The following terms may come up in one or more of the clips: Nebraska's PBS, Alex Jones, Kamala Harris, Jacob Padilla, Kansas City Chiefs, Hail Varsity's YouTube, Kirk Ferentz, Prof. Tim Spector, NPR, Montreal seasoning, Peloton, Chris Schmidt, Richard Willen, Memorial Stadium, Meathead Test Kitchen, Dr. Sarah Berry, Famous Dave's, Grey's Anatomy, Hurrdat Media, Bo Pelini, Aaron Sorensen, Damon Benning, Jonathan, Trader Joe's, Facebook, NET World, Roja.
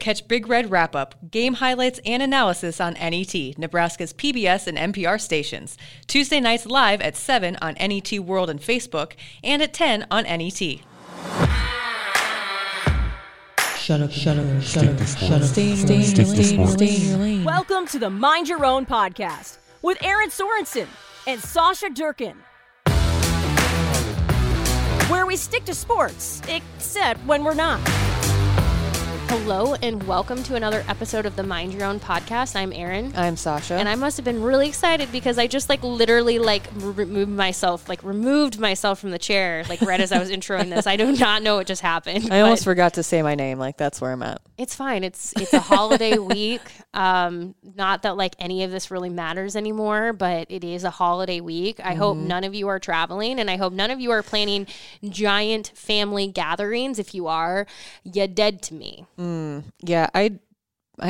Catch Big Red Wrap-Up, game highlights, and analysis on NET, Nebraska's PBS and NPR stations. Tuesday nights live at 7 on NET World and Facebook, and at 10 on NET. Shut up. Welcome to the Mind Your Own Podcast with Aaron Sorensen and Sasha Durkin, where we stick to sports, except when we're not. Hello and welcome to another episode of the Mind Your Own Podcast. I'm Aaron. I'm Sasha. And I must have been really excited because I just removed myself from the chair right as I was introing this. I do not know what just happened. I almost forgot to say my name. That's where I'm at. It's fine. It's a holiday week. Not that any of this really matters anymore, but it is a holiday week. I hope none of you are traveling, and I hope none of you are planning giant family gatherings. If you are, you're dead to me. Yeah, I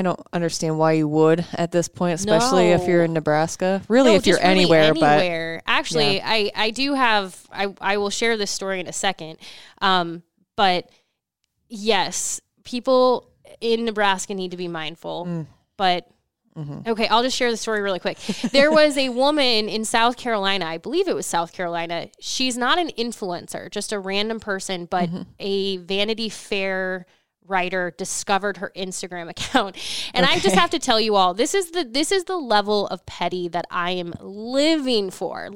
don't understand why you would at this point, especially if you're in Nebraska. If you're anywhere. Actually, yeah. I will share this story in a second. But yes, people in Nebraska need to be mindful. But okay, I'll just share the story really quick. There was a woman in South Carolina, I believe it was South Carolina. She's not an influencer, just a random person, but a Vanity Fair writer discovered her Instagram account. And I just have to tell you all, this is the level of petty that I am living for.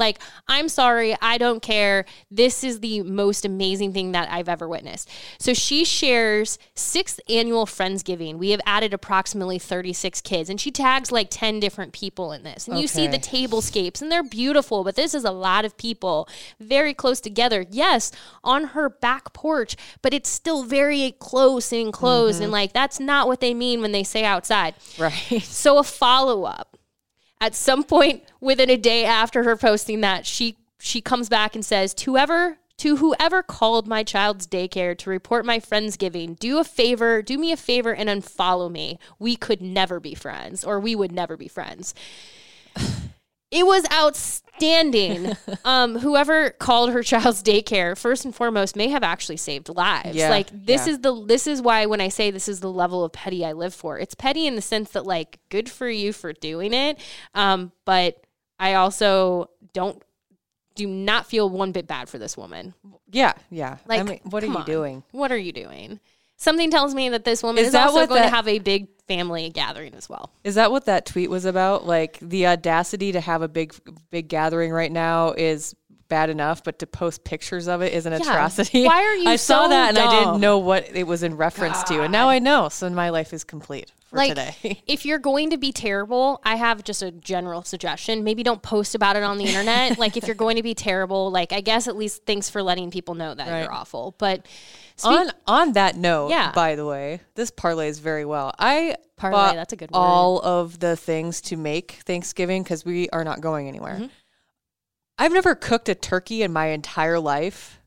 I'm sorry, I don't care. This is the most amazing thing that I've ever witnessed. So she shares 6th annual Friendsgiving. We have added approximately 36 kids, and she tags 10 different people in this. And you see the tablescapes, and they're beautiful, but this is a lot of people very close together. Yes, on her back porch, but it's still very close and enclosed, and that's not what they mean when they say outside. Right. So a follow-up. At some point within a day after her posting that, she comes back and says, to whoever called my child's daycare to report my Friendsgiving, do me a favor and unfollow me. We could never be friends, or we would never be friends. It was outstanding. Whoever called her child's daycare, first and foremost, may have actually saved lives. Yeah, this is why when I say this is the level of petty I live for. It's petty in the sense that good for you for doing it, but I also do not feel one bit bad for this woman. Yeah, yeah. What are you doing? What are you doing? Something tells me that this woman is also going to have a big family gathering as well. Is that what that tweet was about? The audacity to have a big gathering right now is bad enough, but to post pictures of it is an atrocity. Why are you so dumb? I saw that and I didn't know what it was in reference to, and now I know. So my life is complete for today. If you're going to be terrible, I have just a general suggestion. Maybe don't post about it on the internet. If you're going to be terrible, I guess at least thanks for letting people know that you're awful. But on that note, by the way, this parlays very well. I bought that's a good word. All of the things to make Thanksgiving because we are not going anywhere. Mm-hmm. I've never cooked a turkey in my entire life.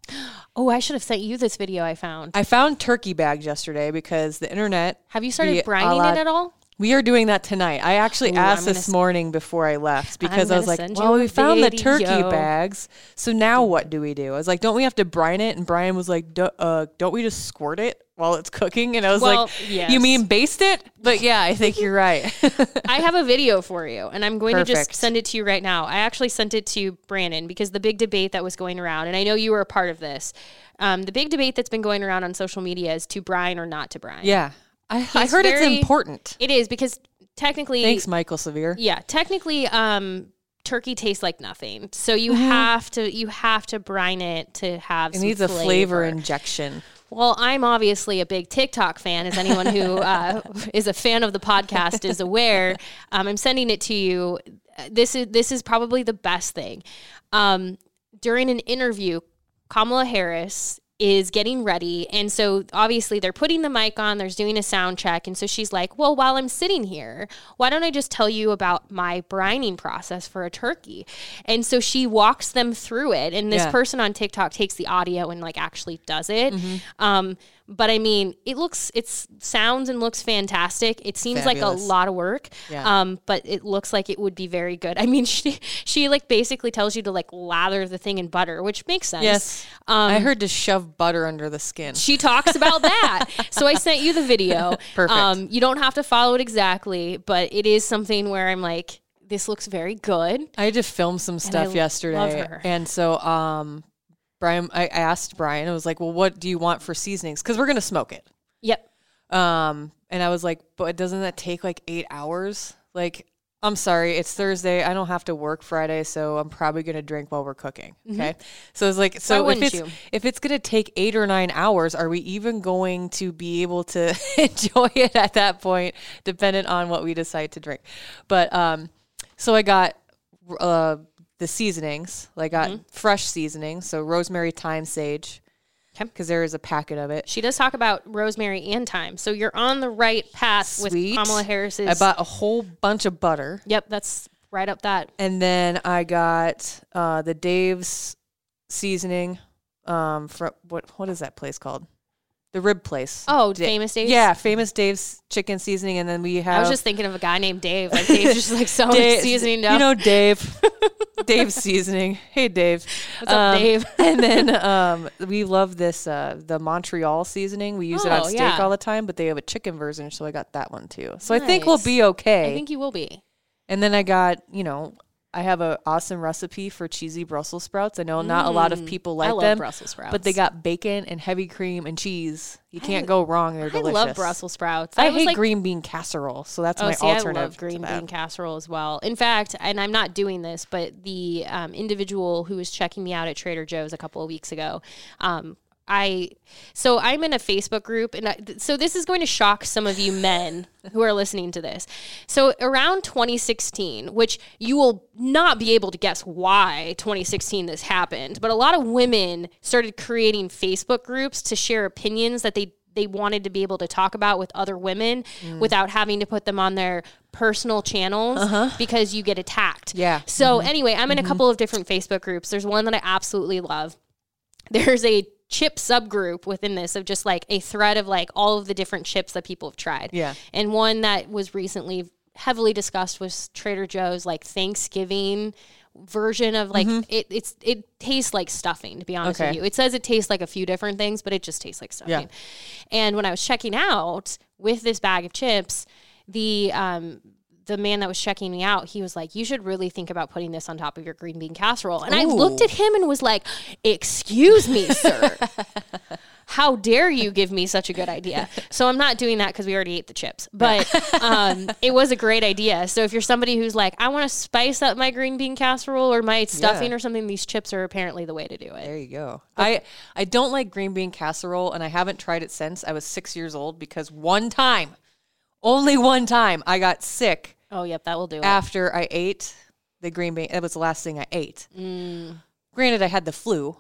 Oh, I should have sent you this video I found. I found turkey bags yesterday because the internet... Have you started brining it at all? We are doing that tonight. I actually asked this morning before I left because I was we found the turkey bags. So now what do we do? I was don't we have to brine it? And Brian was don't we just squirt it while it's cooking? And I was yes. You mean baste it? But yeah, I think you're right. I have a video for you, and I'm going to just send it to you right now. I actually sent it to Brandon because the big debate that was going around, and I know you were a part of this, the big debate that's been going around on social media is to brine or not to brine. Yeah. I heard it's important. It is because technically... Thanks, Michael Severe. Yeah, technically turkey tastes like nothing. So you have to brine it to have some flavor. It needs a flavor injection. Well, I'm obviously a big TikTok fan, as anyone who is a fan of the podcast is aware. I'm sending it to you. This is probably the best thing. During an interview, Kamala Harris is getting ready. And so obviously they're putting the mic on, there's doing a sound check. And so she's like, well, while I'm sitting here, why don't I just tell you about my brining process for a turkey? And so she walks them through it. And this person on TikTok takes the audio and like actually does it. Mm-hmm. But I mean, it sounds and looks fantastic. It seems like a lot of work, but it looks like it would be very good. I mean, she like basically tells you to like lather the thing in butter, which makes sense. Yes, I heard to shove butter under the skin. She talks about that. So I sent you the video. Perfect. You don't have to follow it exactly, but it is something where I'm like, this looks very good. I had to film some stuff yesterday. Love her. And so, Brian, I asked Brian, I was like, well, what do you want for seasonings? Because we're going to smoke it. Yep. And I was like, but doesn't that take like 8 hours? Like, I'm sorry, it's Thursday. I don't have to work Friday, so I'm probably going to drink while we're cooking. Okay. Mm-hmm. So I was like, if it's going to take 8 or 9 hours, are we even going to be able to enjoy it at that point, dependent on what we decide to drink? But so I got the seasonings. I got fresh seasonings, so rosemary, thyme, sage, because there is a packet of it. She does talk about rosemary and thyme, so you're on the right path. Sweet. With Kamala Harris's. I bought a whole bunch of butter. Yep, that's right up that. And then I got the Dave's seasoning from what is that place called? The rib place. Oh, Famous Dave's? Yeah, Famous Dave's chicken seasoning. And then we have... I was just thinking of a guy named Dave. Like, Dave's just like so much seasoning now. You know Dave. Dave's seasoning. Hey, Dave. What's up, Dave? And then we love this, the Montreal seasoning. We use it on steak all the time, but they have a chicken version, so I got that one too. So nice. I think we'll be okay. I think you will be. And then I got, I have an awesome recipe for cheesy Brussels sprouts. I know not a lot of people like them. I love Brussels sprouts. But they got bacon and heavy cream and cheese. You can't go wrong. They're delicious. I love Brussels sprouts. I hate green bean casserole, so that's my alternative. I love green bean casserole as well. In fact, and I'm not doing this, but the individual who was checking me out at Trader Joe's a couple of weeks ago, so I'm in a Facebook group, and so this is going to shock some of you men who are listening to this. So around 2016, which you will not be able to guess why 2016 this happened, but a lot of women started creating Facebook groups to share opinions that they wanted to be able to talk about with other women without having to put them on their personal channels because you get attacked. Yeah. So anyway, I'm in a couple of different Facebook groups. There's one that I absolutely love. There's a chip subgroup within this of just like a thread of like all of the different chips that people have tried. Yeah. And one that was recently heavily discussed was Trader Joe's like Thanksgiving version of like it tastes like stuffing, to be honest with you. It says it tastes like a few different things, but it just tastes like stuffing. Yeah. And when I was checking out with this bag of chips, the man that was checking me out, he was like, you should really think about putting this on top of your green bean casserole. And I looked at him and was like, excuse me, sir. How dare you give me such a good idea? So I'm not doing that because we already ate the chips. But it was a great idea. So if you're somebody who's like, I want to spice up my green bean casserole or my stuffing or something, these chips are apparently the way to do it. There you go. But I don't like green bean casserole, and I haven't tried it since I was 6 years old because only one time I got sick. Oh, yep, that will do it. After I ate the green bean, that was the last thing I ate. Mm. Granted, I had the flu.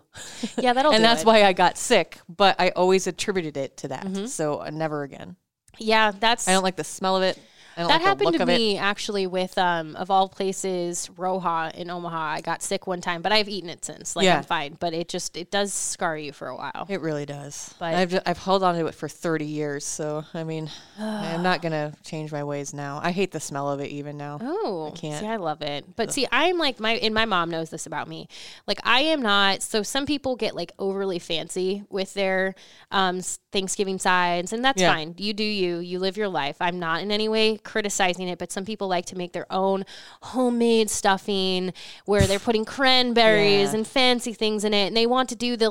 Yeah, that'll do it. And that's why I got sick, but I always attributed it to that. Mm-hmm. So never again. Yeah, I don't like the smell of it. I don't like the look of it. That happened to me, actually, with, of all places, Roja in Omaha. I got sick one time, but I've eaten it since. I'm fine. But it does scar you for a while. It really does. But I've held on to it for 30 years. So, I mean, I'm not going to change my ways now. I hate the smell of it even now. Oh, I can't. See, I love it. But see, I'm like, and my mom knows this about me. Like, I am not. So some people get like overly fancy with their Thanksgiving sides. And that's fine. You do you. You live your life. I'm not in any way criticizing it, but some people like to make their own homemade stuffing where they're putting cranberries and fancy things in it, and they want to do the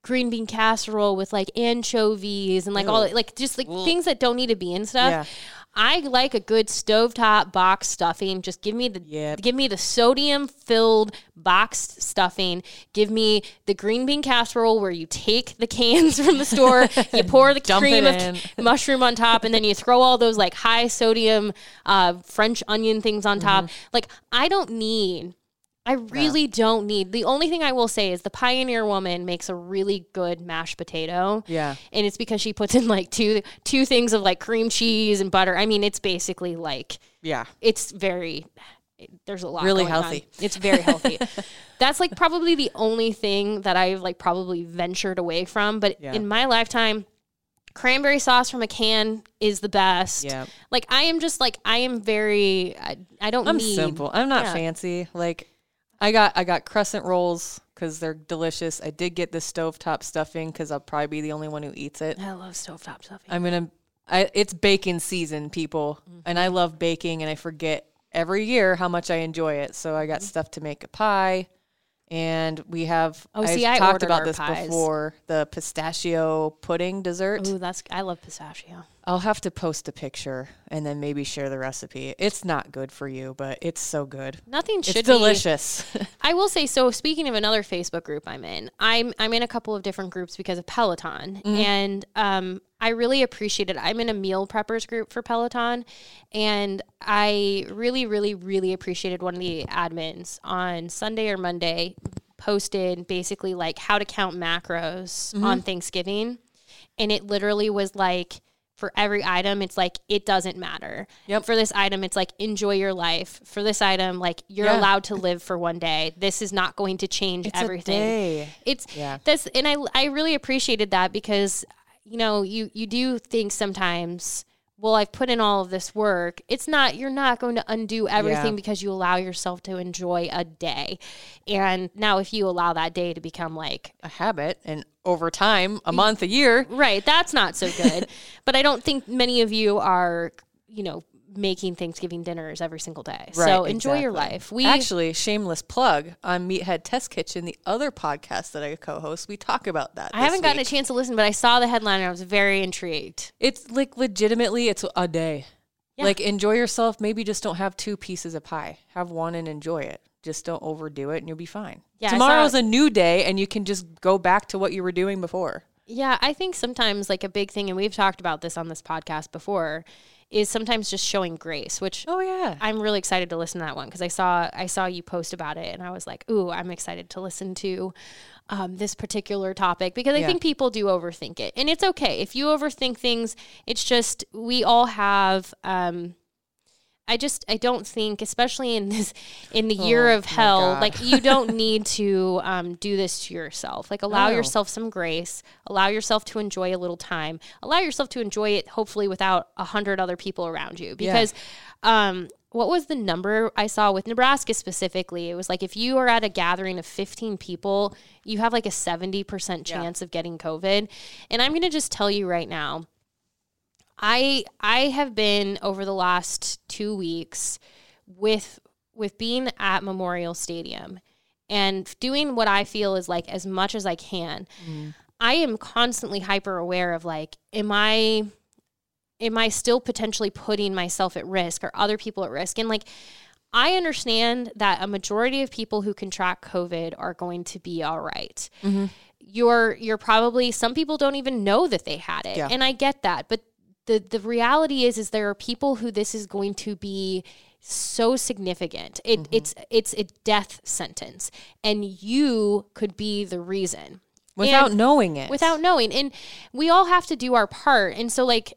green bean casserole with like anchovies and like all like just like things that don't need to be in stuff. I like a good stovetop box stuffing. Just give me the sodium filled boxed stuffing. Give me the green bean casserole where you take the cans from the store, you pour the cream of mushroom on top, and then you throw all those like high sodium French onion things on top. Like I don't need I really don't need. The only thing I will say is the Pioneer woman makes a really good mashed potato. Yeah. And it's because she puts in like two things of like cream cheese and butter. I mean, it's basically like, yeah, it's very, there's a lot really healthy. On. It's very healthy. That's like probably the only thing that I've like probably ventured away from. But in my lifetime, cranberry sauce from a can is the best. Yeah. Like I am just like, I am very, I'm simple. I'm not fancy. Like, I got crescent rolls because they're delicious. I did get the stovetop stuffing because I'll probably be the only one who eats it. I love stovetop stuffing. It's baking season, people, and I love baking, and I forget every year how much I enjoy it. So I got stuff to make a pie, and we have. I talked about this before, the pistachio pudding dessert. Ooh, I love pistachio. I'll have to post a picture and then maybe share the recipe. It's not good for you, but it's so good. It's delicious. I will say, so speaking of another Facebook group I'm in a couple of different groups because of Peloton. Mm-hmm. And I really appreciate it. I'm in a meal preppers group for Peloton, and I really, really, really appreciated one of the admins on Sunday or Monday posted basically like how to count macros on Thanksgiving. And it literally was like, for every item, it's like, it doesn't matter. Yep. For this item, it's like, enjoy your life. For this item, like, you're allowed to live for one day. This is not going to change everything. It's this. And I really appreciated that because, you know, you do think sometimes, well, I've put in all of this work. You're not going to undo everything because you allow yourself to enjoy a day. And now if you allow that day to become like a habit and over time, a month, a year. Right. That's not so good. But I don't think many of you are, you know, making Thanksgiving dinners every single day. Right, so enjoy your life. We actually, shameless plug on Meathead Test Kitchen, the other podcast that I co-host, we talk about that. I haven't gotten a chance to listen, but I saw the headline and I was very intrigued. It's like legitimately, it's a day. Yeah. Like enjoy yourself. Maybe just don't have two pieces of pie. Have one and enjoy it. Just don't overdo it and you'll be fine. Yeah, tomorrow's a new day and you can just go back to what you were doing before. Yeah, I think sometimes like a big thing, and we've talked about this on this podcast before, is sometimes just showing grace, which I'm really excited to listen to that one because I saw you post about it and I was like, ooh, I'm excited to listen to this particular topic because I think people do overthink it. And it's okay. If you overthink things, it's just we all have I don't think, especially in the year of hell, like you don't need to do this to yourself. Like allow yourself some grace, allow yourself to enjoy a little time, allow yourself to enjoy it, hopefully without 100 other people around you. Because what was the number I saw with Nebraska specifically? It was like, if you are at a gathering of 15 people, you have like a 70% chance of getting COVID. And I'm going to just tell you right now, I have been over the last 2 weeks with being at Memorial Stadium and doing what I feel is like as much as I can. Mm. I am constantly hyper aware of like, am I still potentially putting myself at risk or other people at risk? And like, I understand that a majority of people who contract COVID are going to be all right. Mm-hmm. You're probably, some people don't even know that they had it. Yeah. And I get that, but the reality is there are people who this is going to be so significant. It's a death sentence, and you could be the reason. Without knowing it. And we all have to do our part. And so like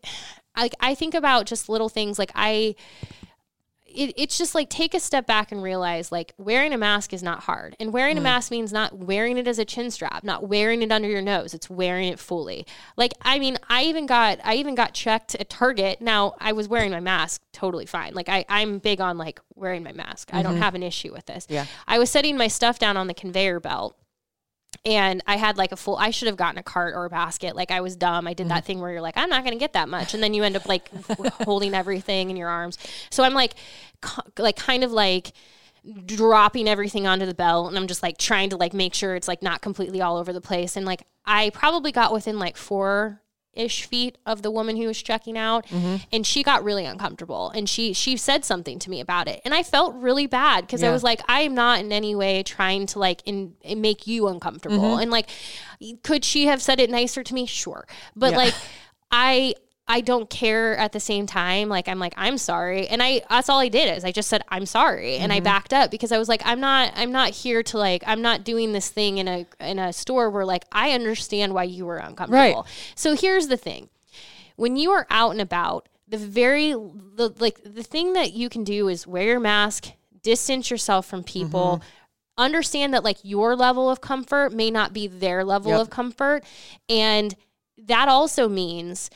I think about just little things like it's just like take a step back and realize like wearing a mask is not hard, and wearing a mask means not wearing it as a chin strap, not wearing it under your nose. It's wearing it fully. Like, I mean, I even got checked at Target. Now I was wearing my mask totally fine. Like I'm big on like wearing my mask. I don't have an issue with this. Yeah. I was setting my stuff down on the conveyor belt. And I had like I should have gotten a cart or a basket. Like I was dumb. I did that thing where you're like, I'm not going to get that much. And then you end up like holding everything in your arms. So I'm like, kind of like dropping everything onto the belt. And I'm just like trying to like make sure it's like not completely all over the place. And like, I probably got within like 4-ish feet of the woman who was checking out. And she got really uncomfortable. And she said something to me about it. And I felt really bad because I was like, I am not in any way trying to like make you uncomfortable. And like, could she have said it nicer to me? Sure. But like, I I don't care at the same time. Like, I'm like, I'm sorry. And that's all I did is I just said, I'm sorry. Mm-hmm. And I backed up because I was like, I'm not here to like, I'm not doing this thing in a store where like, I understand why you were uncomfortable. Right. So here's the thing. When you are out and about, the thing that you can do is wear your mask, distance yourself from people, mm-hmm. understand that like your level of comfort may not be their level yep. of comfort. And that also means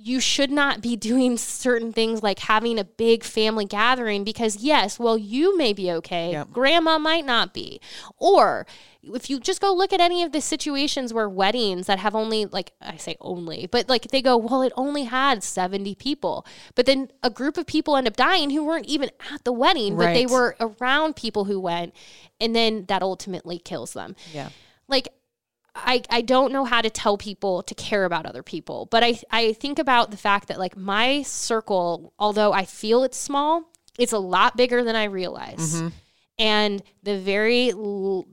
you should not be doing certain things like having a big family gathering because, yes, well, you may be okay. Yep. Grandma might not be. Or if you just go look at any of the situations where weddings that have only, like, I say only, but, like, they go, well, it only had 70 people. But then a group of people end up dying who weren't even at the wedding, right. but they were around people who went, and then that ultimately kills them. Yeah. Like, I don't know how to tell people to care about other people, but I think about the fact that like my circle, although I feel it's small, it's a lot bigger than I realize. Mm-hmm. And the very minimal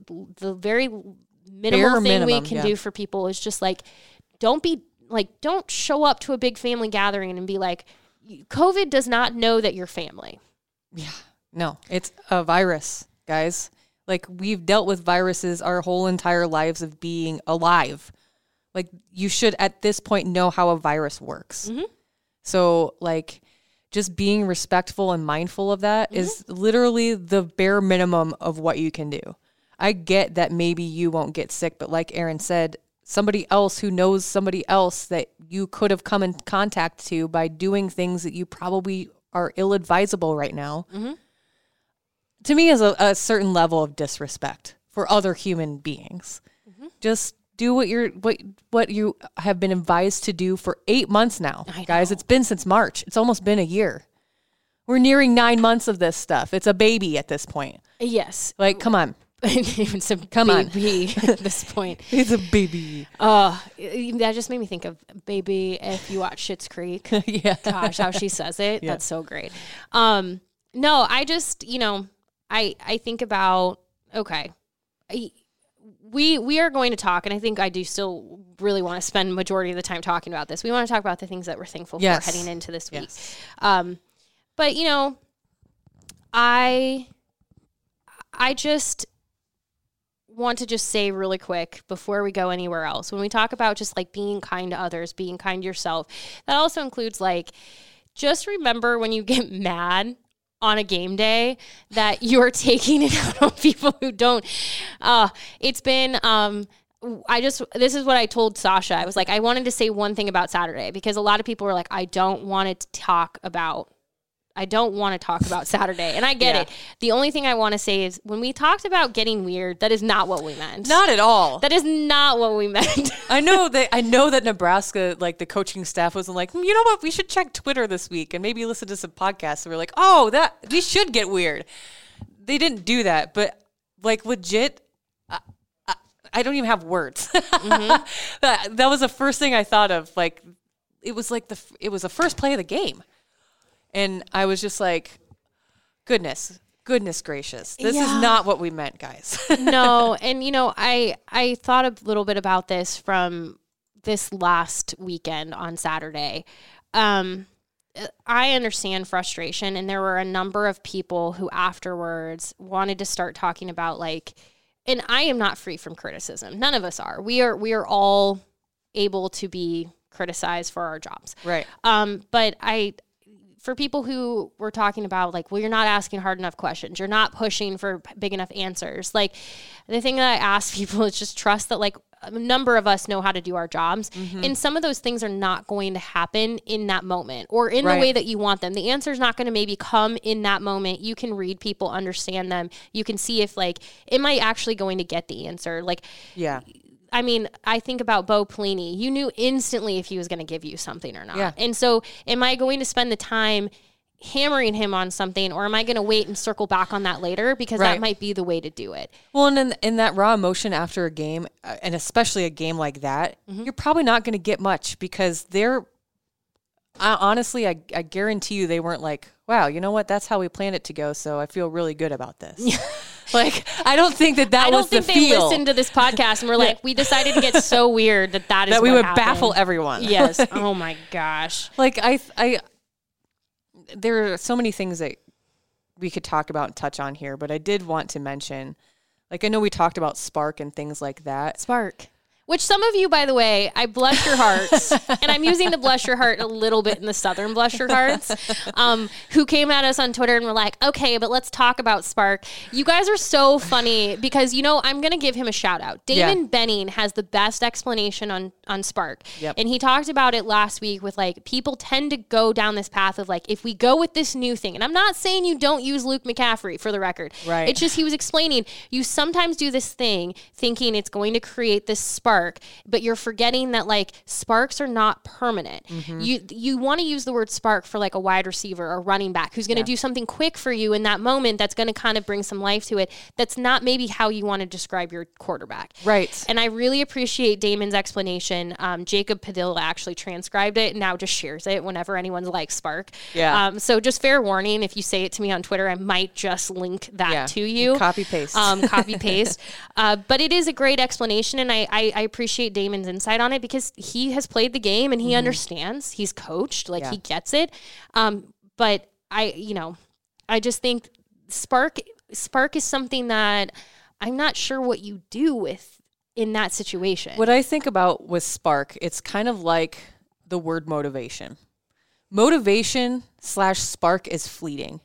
thing we can yeah. do for people is just like, don't show up to a big family gathering and be like, COVID does not know that you're family. Yeah, no, it's a virus, guys. Like, we've dealt with viruses our whole entire lives of being alive. Like, you should at this point know how a virus works. Mm-hmm. So, like, just being respectful and mindful of that mm-hmm. is literally the bare minimum of what you can do. I get that maybe you won't get sick, but like Aaron said, somebody else who knows somebody else that you could have come in contact to by doing things that you probably are ill-advisable right now. Mm-hmm. To me, is a certain level of disrespect for other human beings. Mm-hmm. Just do what you have been advised to do for 8 months now, guys. It's been since March. It's almost been a year. We're nearing 9 months of this stuff. It's a baby at this point. Yes. Like, come on. It's a come baby on. At this point. It's a baby. That just made me think of baby if you watch Schitt's Creek. Yeah. Gosh, how she says it. Yeah. That's so great. No, I just, you know... I think about, okay, we are going to talk, and I think I do still really want to spend majority of the time talking about this. We want to talk about the things that we're thankful yes. for heading into this week. Yes. But, you know, I just want to just say really quick before we go anywhere else, when we talk about just, like, being kind to others, being kind to yourself, that also includes, like, just remember when you get mad on a game day that you're taking it out on people who don't. It's been, this is what I told Sasha. I was like, I wanted to say one thing about Saturday because a lot of people were like, I don't want to talk about Saturday. And I get yeah. it. The only thing I want to say is when we talked about getting weird, that is not what we meant. Not at all. That is not what we meant. I know that Nebraska, like the coaching staff wasn't like, you know what? We should check Twitter this week and maybe listen to some podcasts. And we're like, oh, that we should get weird. They didn't do that. But like legit, I don't even have words. Mm-hmm. That was the first thing I thought of. Like, it was the first play of the game. And I was just like, goodness gracious. This yeah. is not what we meant, guys. No. And, you know, I thought a little bit about this from this last weekend on Saturday. I understand frustration. And there were a number of people who afterwards wanted to start talking about like, and I am not free from criticism. None of us are. We are all able to be criticized for our jobs. Right. For people who were talking about like, well, you're not asking hard enough questions. You're not pushing for big enough answers. Like the thing that I ask people is just trust that like a number of us know how to do our jobs. Mm-hmm. And some of those things are not going to happen in that moment or in right. the way that you want them. The answer is not going to maybe come in that moment. You can read people, understand them. You can see if like, am I actually going to get the answer? Like, yeah. I mean, I think about Bo Pelini. You knew instantly if he was going to give you something or not. Yeah. And so am I going to spend the time hammering him on something or am I going to wait and circle back on that later? Because right. that might be the way to do it. Well, and in that raw emotion after a game, and especially a game like that, mm-hmm. you're probably not going to get much because I guarantee you they weren't like, wow, you know what? That's how we planned it to go. So I feel really good about this. Like, I don't think that was the feel. I don't think they listened to this podcast and were like, we decided to get so weird that is what happened. That we would baffle everyone. Yes. Like, oh my gosh. Like, I there are so many things that we could talk about and touch on here, but I did want to mention, like, I know we talked about Spark and things like that. Spark. Which some of you, by the way, I blush your hearts, and I'm using the blush your heart a little bit in the Southern blush your hearts, who came at us on Twitter and were like, okay, but let's talk about Spark. You guys are so funny because, you know, I'm going to give him a shout out. Damon Benning has the best explanation on Spark. Yep. And he talked about it last week with, like, people tend to go down this path of, like, if we go with this new thing, and I'm not saying you don't use Luke McCaffrey for the record. Right. It's just he was explaining you sometimes do this thing thinking it's going to create this spark. But you're forgetting that, like, sparks are not permanent. Mm-hmm. You want to use the word spark for, like, a wide receiver or running back who's going to do something quick for you in that moment that's going to kind of bring some life to it. That's not maybe how you want to describe your quarterback. Right. And I really appreciate Damon's explanation. Jacob Padilla actually transcribed it and now just shares it whenever anyone likes spark. Yeah. So just fair warning, if you say it to me on Twitter, I might just link that to you. Copy paste. But it is a great explanation, and I appreciate Damon's insight on it because he has played the game and he understands. He's coached, like he gets it. But I just think spark is something that I'm not sure what you do with in that situation. What I think about with spark, it's kind of like the word motivation. Motivation / spark is fleeting.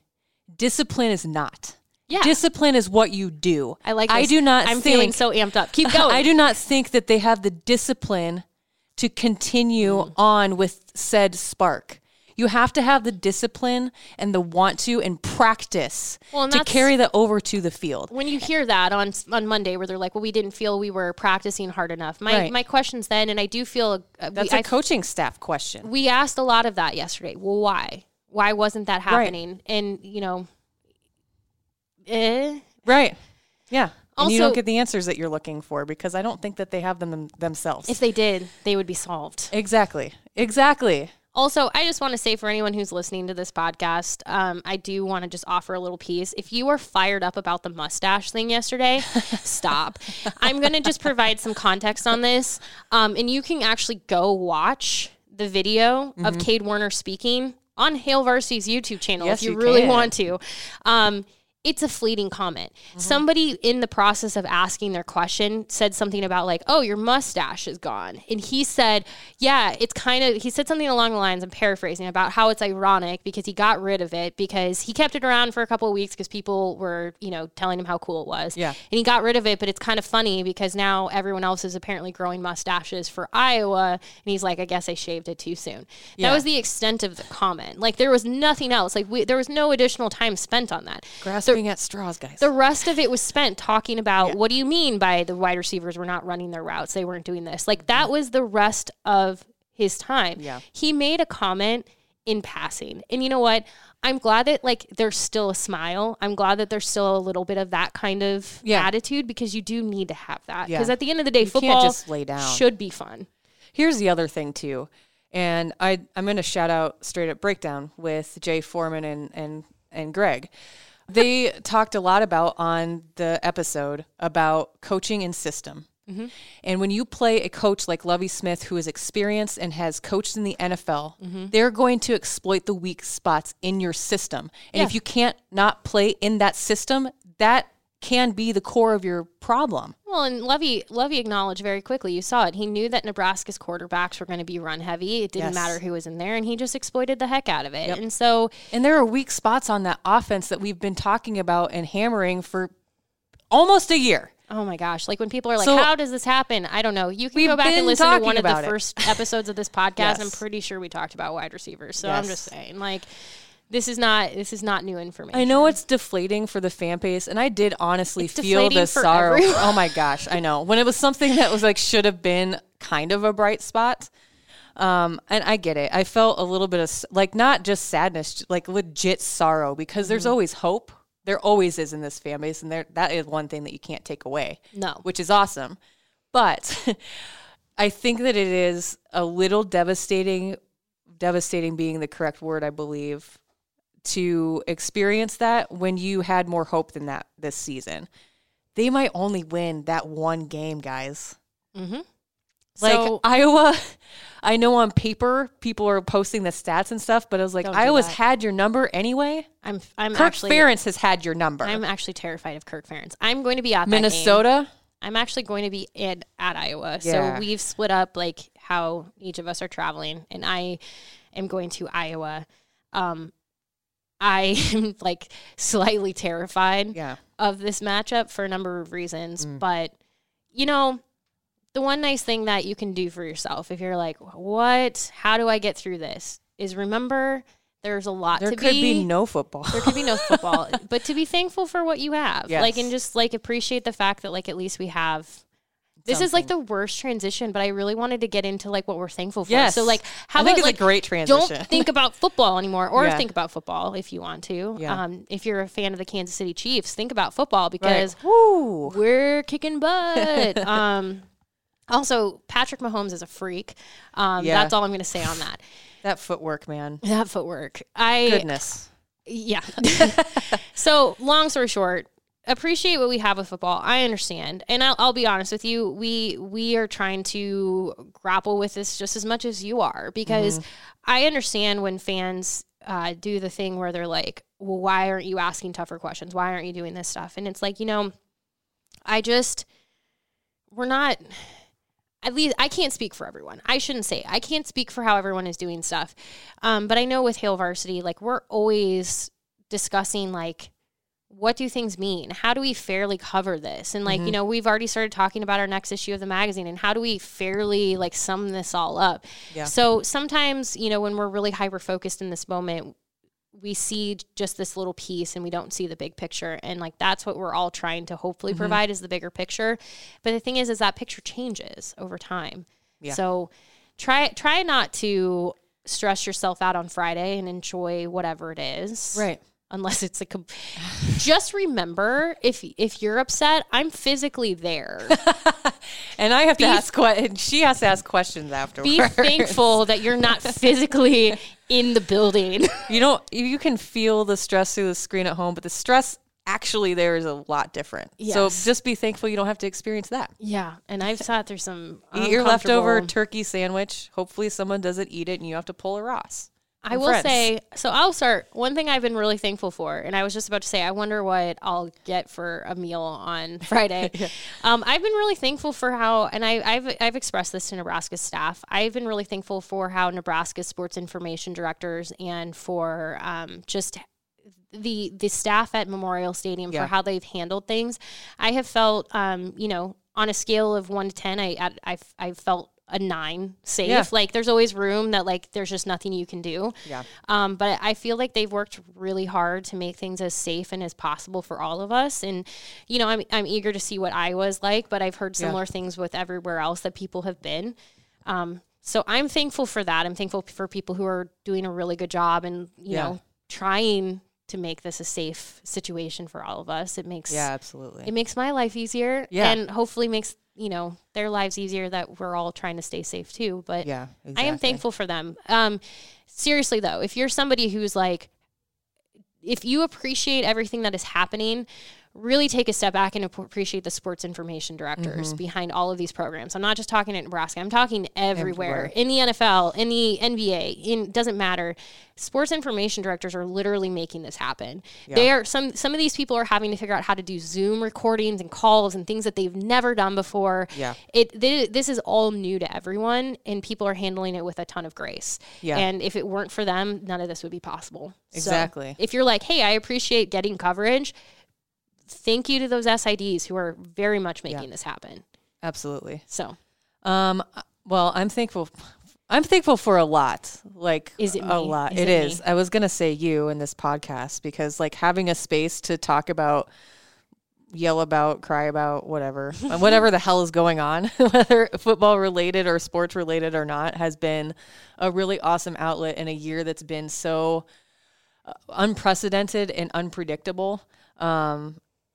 Discipline is not. Yeah. Discipline is what you do. I like this. I'm feeling so amped up. Keep going. I do not think that they have the discipline to continue on with said spark. You have to have the discipline and the want to and practice to carry that over to the field. When you hear that on Monday where they're like, well, we didn't feel we were practicing hard enough. My question's then, and I do feel... that's a coaching staff question. We asked a lot of that yesterday. Well, why? Why wasn't that happening? Right. And, Right. Yeah. Also, and you don't get the answers that you're looking for because I don't think that they have them themselves. If they did, they would be solved. Exactly. Also, I just want to say for anyone who's listening to this podcast, I do want to just offer a little piece. If you are fired up about the mustache thing yesterday, stop. I'm going to just provide some context on this. And you can actually go watch the video of Cade Warner speaking on Hail Varsity's YouTube channel if you really want to. It's a fleeting comment. Mm-hmm. Somebody in the process of asking their question said something about like, oh, your mustache is gone. And he said, he said something along the lines, I'm paraphrasing, about how it's ironic because he got rid of it because he kept it around for a couple of weeks because people were, telling him how cool it was. Yeah. And he got rid of it, but it's kind of funny because now everyone else is apparently growing mustaches for Iowa. And he's like, I guess I shaved it too soon. Yeah. That was the extent of the comment. Like there was nothing else. Like there was no additional time spent on that. At straws, guys. The rest of it was spent talking about what do you mean by the wide receivers were not running their routes? They weren't doing this. Like that was the rest of his time. Yeah. He made a comment in passing. And you know what? I'm glad that like there's still a smile. I'm glad that there's still a little bit of that kind of attitude because you do need to have that. Because at the end of the day, football just lay down. Should be fun. Here's the other thing too. And I'm going to shout out Straight Up Breakdown with Jay Foreman and Greg. They talked a lot about on the episode about coaching and system. Mm-hmm. And when you play a coach like Lovie Smith, who is experienced and has coached in the NFL, they're going to exploit the weak spots in your system. And if you can't not play in that system, that can be the core of your problem. Well, and Lovie acknowledged very quickly. You saw it. He knew that Nebraska's quarterbacks were going to be run heavy. It didn't matter who was in there, and he just exploited the heck out of it. Yep. And there are weak spots on that offense that we've been talking about and hammering for almost a year. Oh my gosh. Like when people are like, how does this happen? I don't know. You can go back and listen to one of the first episodes of this podcast. Yes. I'm pretty sure we talked about wide receivers. So I'm just saying, like, This is not new information. I know it's deflating for the fan base, and I did honestly feel the sorrow. Oh my gosh, I know. When it was something that was like should have been kind of a bright spot. And I get it. I felt a little bit of like not just sadness, like legit sorrow because there's always hope. There always is in this fan base, and that is one thing that you can't take away. No. Which is awesome. But I think that it is a little devastating being the correct word, I believe. to experience that when you had more hope than that this season. They might only win that one game, guys. Mm-hmm. Like, so, Iowa, I know on paper people are posting the stats and stuff, but I was like, Iowa's had your number anyway. Kirk Ferentz has had your number. I'm actually terrified of Kirk Ferentz. I'm going to be at Minnesota. I'm actually going to be at Iowa. Yeah. So we've split up like how each of us are traveling, and I am going to Iowa. I am like slightly terrified of this matchup for a number of reasons, but you know. The one nice thing that you can do for yourself if you're like, what, how do I get through this, is remember there's a lot to be. There could be no football. There could be no football. But to be thankful for what you have. Yes. Like, and just, like, appreciate the fact that, like, at least we have. This is, like, the worst transition, but I really wanted to get into, like, what we're thankful for. Yes. So, like, how about, like, a great transition. Don't think about football anymore, or think about football if you want to. Yeah. If you're a fan of the Kansas City Chiefs, think about football because we're kicking butt. Also, Patrick Mahomes is a freak. That's all I'm going to say on that. That footwork, man. That footwork. Goodness. Yeah. So, long story short, appreciate what we have with football. I understand. And I'll be honest with you, we are trying to grapple with this just as much as you are, because I understand when fans do the thing where they're like, well, why aren't you asking tougher questions? Why aren't you doing this stuff? And it's like, you know, we're not... At least I can't speak for everyone. I shouldn't say. I can't speak for how everyone is doing stuff. But I know with Hail Varsity, like, we're always discussing, like, what do things mean? How do we fairly cover this? And, like, you know, we've already started talking about our next issue of the magazine and how do we fairly, like, sum this all up? Yeah. So sometimes, you know, when we're really hyper-focused in this moment, we see just this little piece and we don't see the big picture. And, like, that's what we're all trying to hopefully provide is the bigger picture. But the thing is that picture changes over time. Yeah. So try not to stress yourself out on Friday and enjoy whatever it is. Right. Unless it's just remember, if you're upset, I'm physically there. And I have to ask questions. She has to ask questions afterwards. Be thankful that you're not physically in the building. You know, you can feel the stress through the screen at home, but the stress actually there is a lot different. Yes. So just be thankful you don't have to experience that. Yeah. And I've sat through some Eat your leftover turkey sandwich. Hopefully someone doesn't eat it and you have to pull a Ross. I will say, so I'll start. One thing I've been really thankful for, and I was just about to say, I wonder what I'll get for a meal on Friday. I've been really thankful for how, and I've expressed this to Nebraska's staff, I've been really thankful for how Nebraska's sports information directors and for just the staff at Memorial Stadium for how they've handled things. I have felt, you know, on a scale of 1 to 10, I felt a 9 safe. Yeah. Like, there's always room that, like, there's just nothing you can do. Yeah. But I feel like they've worked really hard to make things as safe and as possible for all of us. And, you know, I'm eager to see what Iowa's like, but I've heard similar things with everywhere else that people have been. So I'm thankful for that. I'm thankful for people who are doing a really good job and, you know, trying to make this a safe situation for all of us. It makes, absolutely. It makes my life easier and hopefully makes, you know, their lives easier, that we're all trying to stay safe too. But I am thankful for them. Seriously though, if you're somebody who's like, if you appreciate everything that is happening, really take a step back and appreciate the sports information directors behind all of these programs. I'm not just talking at Nebraska. I'm talking everywhere. In the NFL, in the NBA, it doesn't matter. Sports information directors are literally making this happen. Yeah. They are some of these people are having to figure out how to do Zoom recordings and calls and things that they've never done before. Yeah. This is all new to everyone, and people are handling it with a ton of grace. Yeah. And if it weren't for them, none of this would be possible. Exactly. So if you're like, hey, I appreciate getting coverage, thank you to those SIDs who are very much making this happen. Absolutely. So, well, I'm thankful for a lot. Like, is it me? A lot. It is. I was going to say you in this podcast, because, like, having a space to talk about, yell about, cry about, whatever the hell is going on, whether football related or sports related or not, has been a really awesome outlet in a year that's been so unprecedented and unpredictable.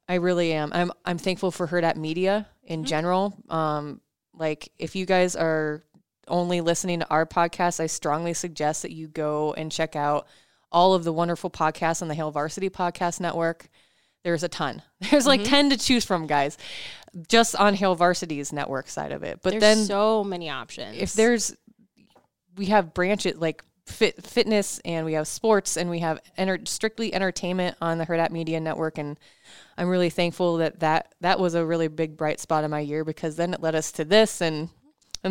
I really am. I'm thankful for Hurrdat Media in general. Like, if you guys are only listening to our podcast, I strongly suggest that you go and check out all of the wonderful podcasts on the Hail Varsity Podcast Network. There's a ton. There's like 10 to choose from, guys, just on Hail Varsity's network side of it. But there's then so many options. If there's, we have branches like fitness and we have sports and we have strictly entertainment on the Hurrdat Media Network. And I'm really thankful that was a really big bright spot in my year, because then it led us to this and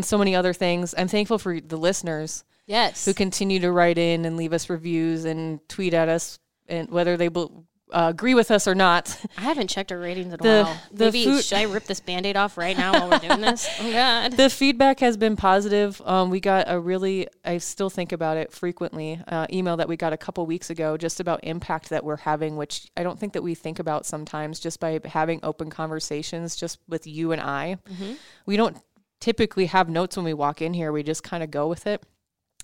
so many other things. I'm thankful for the listeners. Yes. Who continue to write in and leave us reviews and tweet at us, and whether they agree with us or not. I haven't checked our ratings in a while. Should I rip this Band-Aid off right now while we're doing this? Oh, God. The feedback has been positive. We got I still think about it frequently, email that we got a couple weeks ago just about impact that we're having, which I don't think that we think about sometimes, just by having open conversations just with you and I. Mm-hmm. We don't typically have notes when we walk in here. We just kind of go with it.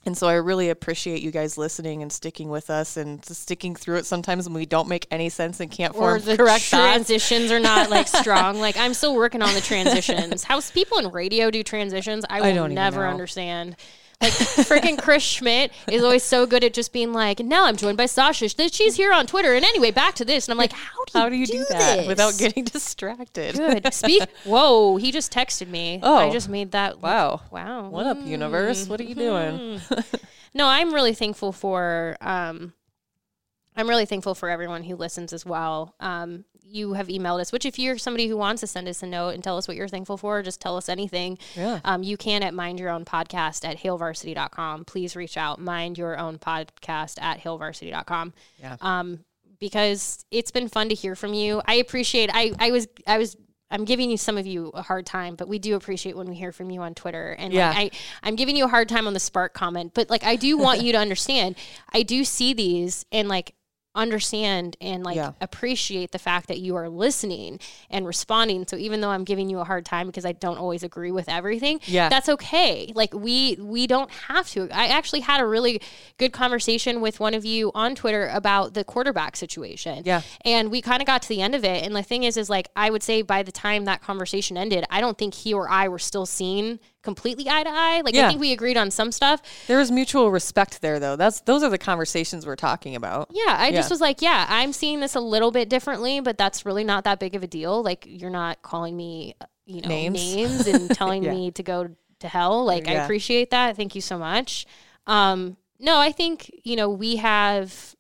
And so I really appreciate you guys listening and sticking with us and sticking through it sometimes when we don't make any sense and can't form correct thoughts. Or the transitions are not like strong. Like, I'm still working on the transitions. How people in radio do transitions, I will never understand. Like, freaking Chris Schmidt is always so good at just being like, now I'm joined by Sasha. She's here on Twitter. And anyway, back to this. And I'm like, how do you do that without getting distracted? Good. Whoa, he just texted me. Oh. I just made that. Wow. What up, universe? What are you doing? No, I'm really thankful for everyone who listens as well. You have emailed us, which if you're somebody who wants to send us a note and tell us what you're thankful for, just tell us anything. Yeah. You can at mindyourownpodcast@hailvarsity.com. Please reach out, mindyourownpodcast@hailvarsity.com. Yeah. Because it's been fun to hear from you. I appreciate, I'm giving some of you a hard time, but we do appreciate when we hear from you on Twitter. And I'm giving you a hard time on the Spark comment, but like, I do want you to understand, I do see these and like, understand and like appreciate the fact that you are listening and responding. So even though I'm giving you a hard time because I don't always agree with everything, that's okay. Like we don't have to. I actually had a really good conversation with one of you on Twitter about the quarterback situation. Yeah. And we kind of got to the end of it. And the thing is like, I would say by the time that conversation ended, I don't think he or I were still seeing completely eye to eye. Like I think we agreed on some stuff. There was mutual respect there though. Those are the conversations we're talking about. Yeah. I just was like, I'm seeing this a little bit differently, but that's really not that big of a deal. Like you're not calling me, names and telling me to go to hell. Like I appreciate that. Thank you so much. No, I think, we have,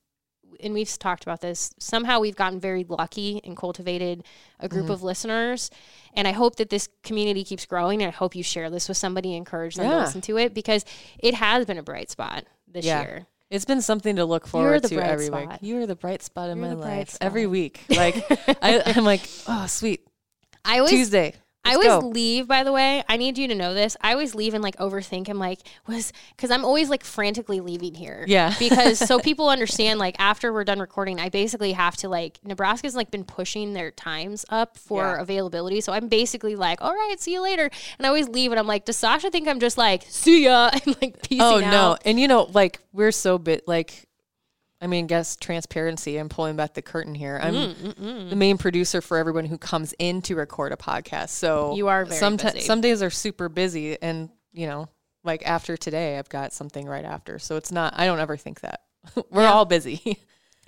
and we've talked about this, somehow we've gotten very lucky and cultivated a group of listeners. And I hope that this community keeps growing. And I hope you share this with somebody, encourage them to listen to it, because it has been a bright spot this year. It's been something to look forward to every week. You're the bright spot in my life every week. Like I'm like, oh, sweet. Tuesday. I always leave, by the way, I need you to know this. I always leave and like overthink. I'm like, because I'm always like frantically leaving here. Yeah. Because so people understand, like after we're done recording, I basically have to like, Nebraska's like been pushing their times up for availability. So I'm basically like, all right, see you later. And I always leave and I'm like, does Sasha think I'm just like, see ya? I'm like peacing out. Oh no. And like we're so guess transparency. I'm pulling back the curtain here. I'm the main producer for everyone who comes in to record a podcast. So you are very busy. Some days are super busy, and like after today, I've got something right after. So it's not. I don't ever think that we're all busy.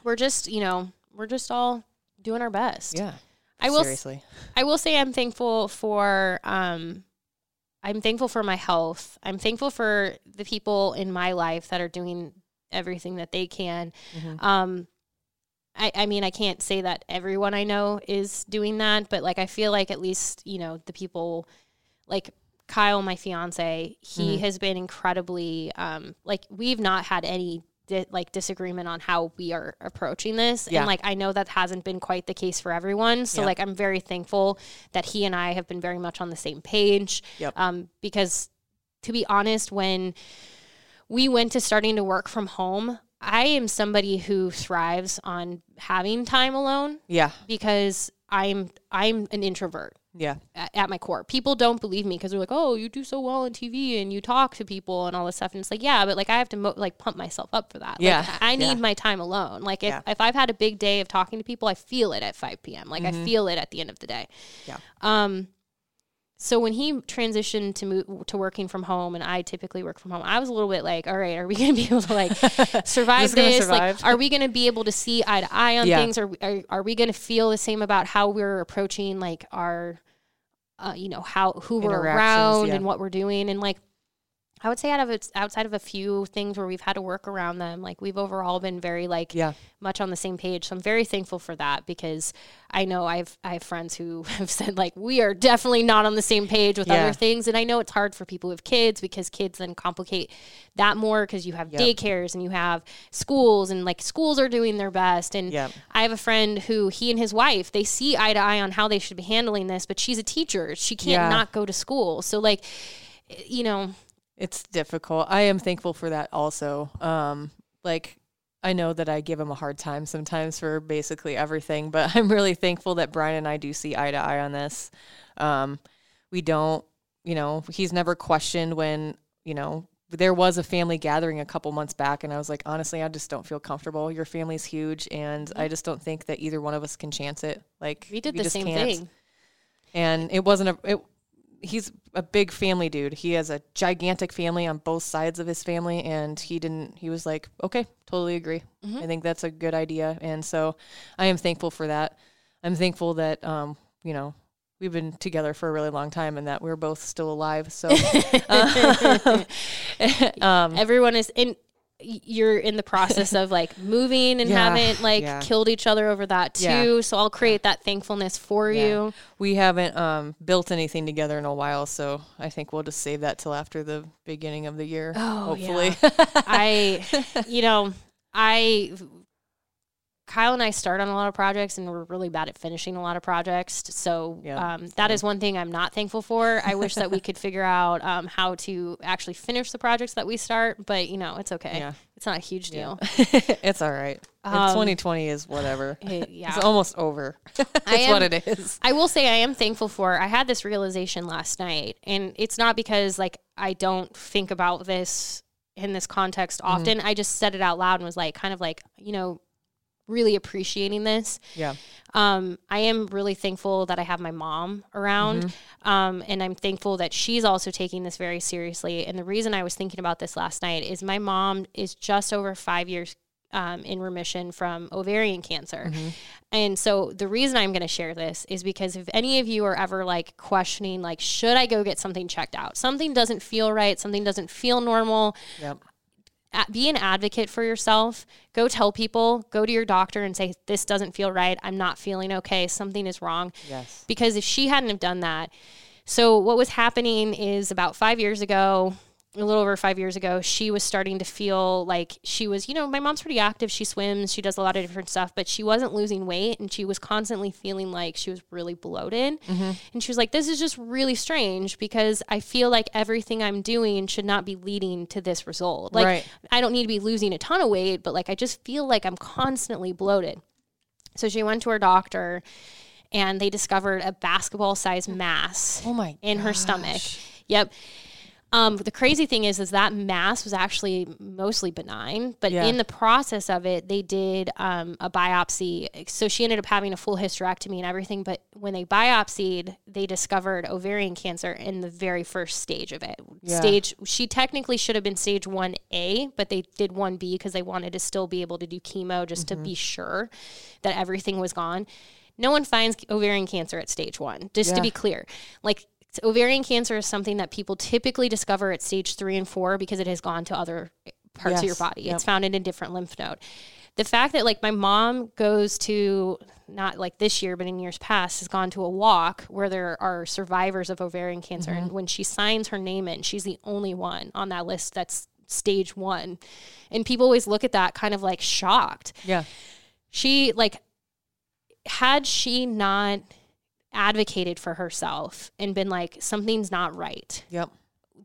We're just, we're just all doing our best. Yeah, I will say I'm thankful for. I'm thankful for my health. I'm thankful for the people in my life that are doing everything that they can. I can't say that everyone I know is doing that, but like I feel like at least the people like Kyle, my fiance, he has been incredibly like we've not had any disagreement on how we are approaching this. And like I know that hasn't been quite the case for everyone, so like I'm very thankful that he and I have been very much on the same page. Because to be honest, when we went to starting to work from home, I am somebody who thrives on having time alone. Yeah. Because I'm an introvert. Yeah. At my core. People don't believe me because they're like, oh, you do so well on TV and you talk to people and all this stuff. And it's like, yeah, but like I have to pump myself up for that. Yeah. Like, I need my time alone. Like if I've had a big day of talking to people, I feel it at 5 p.m. Like I feel it at the end of the day. Yeah. So when he transitioned to working from home, and I typically work from home, I was a little bit like, all right, are we going to be able to like survive this? Like, are we going to be able to see eye to eye on things? Are we going to feel the same about how we're approaching like our, you know, who we're around and what we're doing? And like, I would say outside of a few things where we've had to work around them, like we've overall been very like much on the same page. So I'm very thankful for that, because I know I have friends who have said like, we are definitely not on the same page with other things. And I know it's hard for people who have kids, because kids then complicate that more, because you have daycares and you have schools, and like schools are doing their best. And I have a friend who he and his wife, they see eye to eye on how they should be handling this, but she's a teacher. She can't not go to school. So like, you know, it's difficult. I am thankful for that also. Like, I know that I give him a hard time sometimes for basically everything, but I'm really thankful that Brian and I do see eye to eye on this. We don't, you know, he's never questioned when, you know, there was a family gathering a couple months back, and I was like, honestly, I just don't feel comfortable. Your family's huge, and I just don't think that either one of us can chance it. Like, we did the same thing. And it wasn't he's a big family dude. He has a gigantic family on both sides of his family. And he was like, okay, totally agree. Mm-hmm. I think that's a good idea. And so I am thankful for that. I'm thankful that, you know, we've been together for a really long time, and that we're both still alive. So everyone is in, you're in the process of like moving and haven't like killed each other over that too. Yeah. So I'll create that thankfulness for you. We haven't built anything together in a while, so I think we'll just save that till after the beginning of the year. Oh, hopefully. Yeah. Kyle and I start on a lot of projects, and we're really bad at finishing a lot of projects. So that is one thing I'm not thankful for. I wish that we could figure out how to actually finish the projects that we start, but, you know, it's okay. Yeah. It's not a huge deal. It's all right. 2020 is whatever. It's almost over. That's what it is. I will say I am thankful for, I had this realization last night, and it's not because, like, I don't think about this in this context often. Mm-hmm. I just said it out loud and was like, kind of like, you know, really appreciating this. I am really thankful that I have my mom around. Mm-hmm. And I'm thankful that she's also taking this very seriously. And the reason I was thinking about this last night is my mom is just over 5 years in remission from ovarian cancer. Mm-hmm. And so the reason I'm going to share this is because if any of you are ever like questioning, like, should I go get something checked out? Something doesn't feel right. Something doesn't feel normal. Yep. Be an advocate for yourself. Go tell people, go to your doctor and say, this doesn't feel right. I'm not feeling okay. Something is wrong. Yes. Because if she hadn't have done that. So what was happening is about 5 years ago, a little over 5 years ago, she was starting to feel like she was, you know, my mom's pretty active. She swims, she does a lot of different stuff, but she wasn't losing weight, and she was constantly feeling like she was really bloated. Mm-hmm. And she was like, this is just really strange, because I feel like everything I'm doing should not be leading to this result. Like, right. I don't need to be losing a ton of weight, but like, I just feel like I'm constantly bloated. So she went to her doctor, and they discovered a basketball-sized mass in her stomach. Yep. The crazy thing is that mass was actually mostly benign, but in the process of it, they did a biopsy. So she ended up having a full hysterectomy and everything, but when they biopsied, they discovered ovarian cancer in the very first stage of it. Yeah. She technically should have been stage 1A, but they did 1B because they wanted to still be able to do chemo just to be sure that everything was gone. No one finds ovarian cancer at stage 1, just to be clear. Like, so ovarian cancer is something that people typically discover at stage 3 and 4 because it has gone to other parts of your body. Yep. It's found in a different lymph node. The fact that, like, my mom goes to, not like this year, but in years past, has gone to a walk where there are survivors of ovarian cancer. Mm-hmm. And when she signs her name in, she's the only one on that list that's stage 1. And people always look at that kind of like shocked. Yeah. She, like, had she not advocated for herself and been like, something's not right. Yep.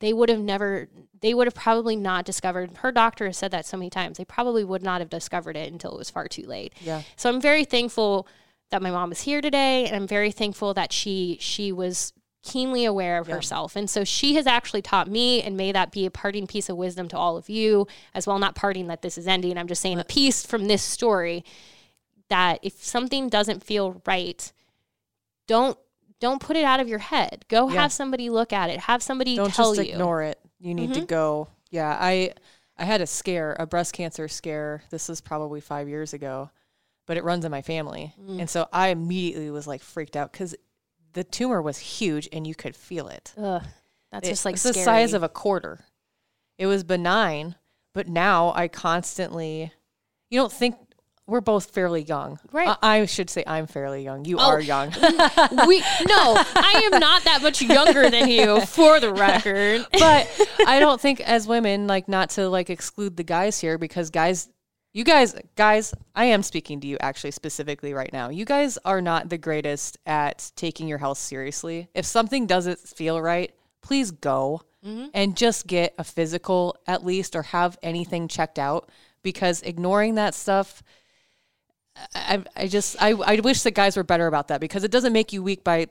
They would have probably not discovered. Her doctor has said that so many times. They probably would not have discovered it until it was far too late. Yeah. So I'm very thankful that my mom is here today, and I'm very thankful that she was keenly aware of herself. And so she has actually taught me, and may that be a parting piece of wisdom to all of you as well. Not parting that this is ending. I'm just saying a piece from this story that if something doesn't feel right, Don't Don't put it out of your head. Go have somebody look at it. Have somebody tell you. Don't just ignore it. You need to go. Yeah, I had a scare, a breast cancer scare. This is probably 5 years ago, but it runs in my family. Mm. And so I immediately was like freaked out because the tumor was huge and you could feel it. Ugh, that's just like scary. It was the size of a quarter. It was benign, but now I constantly, you don't think, we're both fairly young. Right. I should say I'm fairly young. You are young. I am not that much younger than you, for the record. But I don't think as women, like, not to like exclude the guys here, because guys, I am speaking to you actually specifically right now. You guys are not the greatest at taking your health seriously. If something doesn't feel right, please go and just get a physical at least, or have anything checked out, because ignoring that stuff, I wish that guys were better about that, because it doesn't make you weak by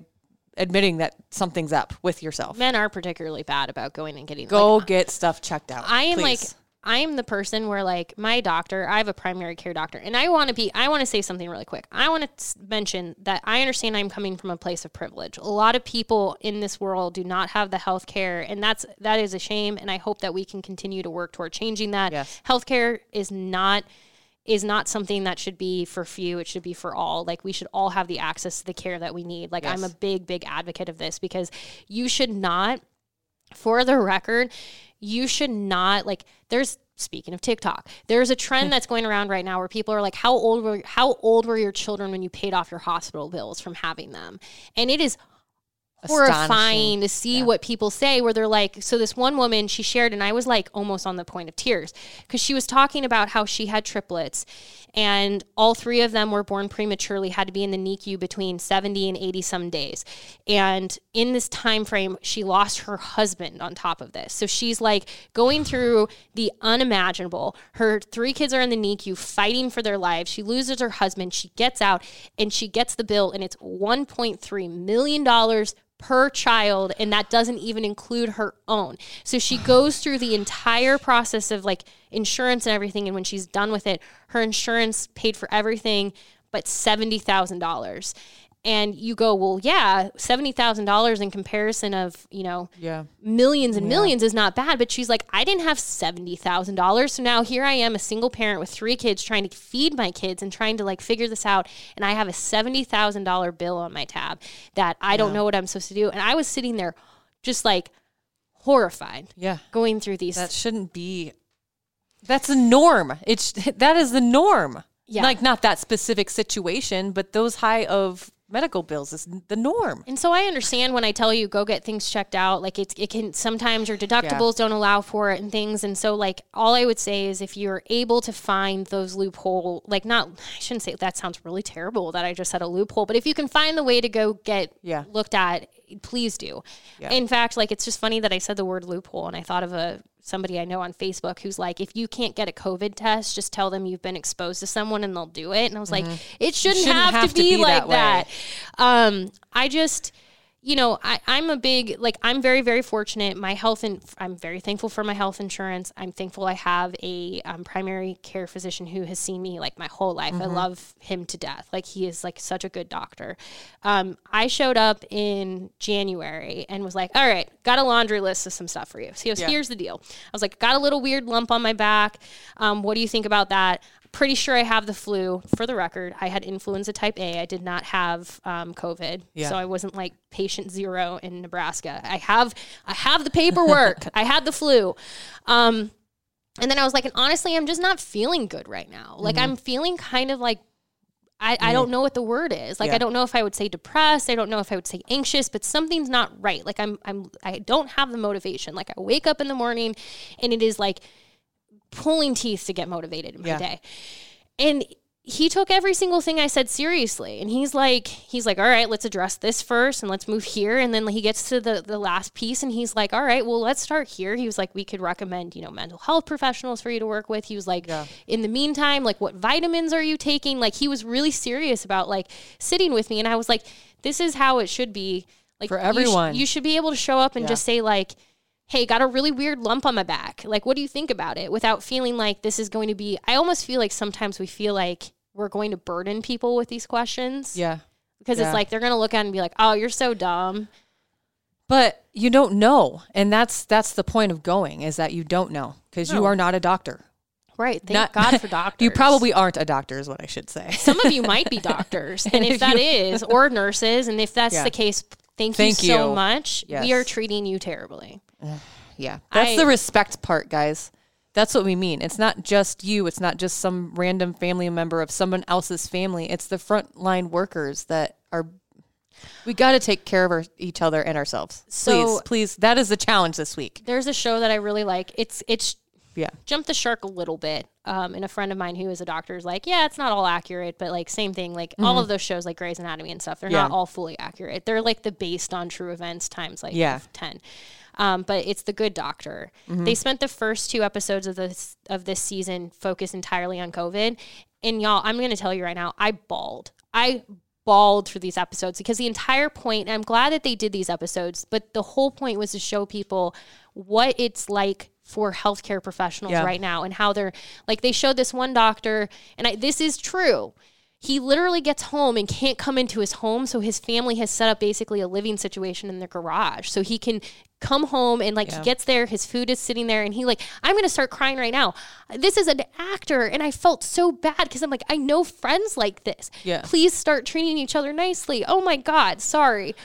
admitting that something's up with yourself. Men are particularly bad about going and getting. Go get stuff checked out. I am like, I am the person where like my doctor, I have a primary care doctor, and I want to say something really quick. I want to mention that I understand I'm coming from a place of privilege. A lot of people in this world do not have the health care, and that is a shame. And I hope that we can continue to work toward changing that. Yes. Healthcare is not something that should be for few. It should be for all. Like, we should all have the access to the care that we need. Like, yes. I'm a big, big advocate of this, because you should not, for the record, like, speaking of TikTok, there's a trend that's going around right now where people are like, how old were your children when you paid off your hospital bills from having them? And it is horrifying to see what people say, where they're like, so this one woman, she shared, and I was like almost on the point of tears, because she was talking about how she had triplets and all three of them were born prematurely, had to be in the NICU between 70 and 80 some days. And in this time frame, she lost her husband on top of this. So she's like going through the unimaginable. Her three kids are in the NICU fighting for their lives. She loses her husband. She gets out and she gets the bill, and it's $1.3 million per child, and that doesn't even include her own. So she goes through the entire process of like insurance and everything, and when she's done with it, her insurance paid for everything but $70,000. And you go, well, yeah, $70,000 in comparison of, millions and millions is not bad. But she's like, I didn't have $70,000. So now here I am, a single parent with three kids, trying to feed my kids and trying to like figure this out. And I have a $70,000 bill on my tab that I don't know what I'm supposed to do. And I was sitting there just like horrified. Yeah. Going through these. That shouldn't be. That's the norm. That is the norm. Yeah. Like, not that specific situation, but those high of medical bills is the norm. And so I understand when I tell you go get things checked out, like it can sometimes your deductibles don't allow for it and things. And so like all I would say is if you're able to find those loophole, like I shouldn't say that, sounds really terrible that I just said a loophole, but if you can find the way to go get looked at, please do. Yeah. In fact, like it's just funny that I said the word loophole and I thought of somebody I know on Facebook who's like, if you can't get a COVID test, just tell them you've been exposed to someone and they'll do it. And I was like, it shouldn't have to be like that. I just, I'm a big, like, I'm very, very fortunate. I'm very thankful for my health insurance. I'm thankful I have a primary care physician who has seen me like my whole life. I love him to death. Like, he is like such a good doctor. I showed up in January and was like, all right, got a laundry list of some stuff for you. So he goes, here's the deal. I was like, got a little weird lump on my back. What do you think about that? Pretty sure I have the flu. For the record, I had influenza type A. I did not have COVID. Yeah. So I wasn't like patient zero in Nebraska. I have the paperwork. I had the flu. And then I was like, and honestly, I'm just not feeling good right now. Like I'm feeling kind of like, I don't know what the word is. Like, I don't know if I would say depressed. I don't know if I would say anxious, but something's not right. Like I don't have the motivation. Like I wake up in the morning and it is like pulling teeth to get motivated in my day. And he took every single thing I said seriously. And he's like, all right, let's address this first and let's move here. And then he gets to the last piece and he's like, all right, well, let's start here. He was like, we could recommend, mental health professionals for you to work with. He was like, in the meantime, like, what vitamins are you taking? Like, he was really serious about like sitting with me. And I was like, this is how it should be. Like, for everyone, you should be able to show up and just say like, hey, got a really weird lump on my back. Like, what do you think about it? Without feeling like this is going to be, I almost feel like sometimes we feel like we're going to burden people with these questions. Yeah. because it's like they're going to look at it and be like, oh, you're so dumb. But you don't know. And that's the point of going, is that you don't know, because you are not a doctor. Right. Thank God for doctors. You probably aren't a doctor is what I should say. Some of you might be doctors. And if that is, or nurses, and if that's the case, thank you so much. Yes. We are treating you terribly. Yeah. That's the respect part, guys. That's what we mean. It's not just you. It's not just some random family member of someone else's family. It's the frontline workers that are... We got to take care of each other and ourselves. So, please. That is the challenge this week. There's a show that I really like. It's jumped the shark a little bit. And a friend of mine who is a doctor is like, yeah, it's not all accurate, but like same thing. Like all of those shows like Grey's Anatomy and stuff, they're not all fully accurate. They're like the based on true events times like 10. But it's The Good Doctor. Mm-hmm. They spent the first two episodes of this season focused entirely on COVID. And y'all, I'm going to tell you right now, I bawled through these episodes, because the entire point, and I'm glad that they did these episodes, but the whole point was to show people what it's like for healthcare professionals right now, and how they're like, they showed this one doctor, and this is true. He literally gets home and can't come into his home. So his family has set up basically a living situation in their garage. So he can come home and he gets there, his food is sitting there, and he I'm going to start crying right now. This is an actor, and I felt so bad because I'm like, I know friends like this. Yeah. Please start treating each other nicely. Oh my God. Sorry.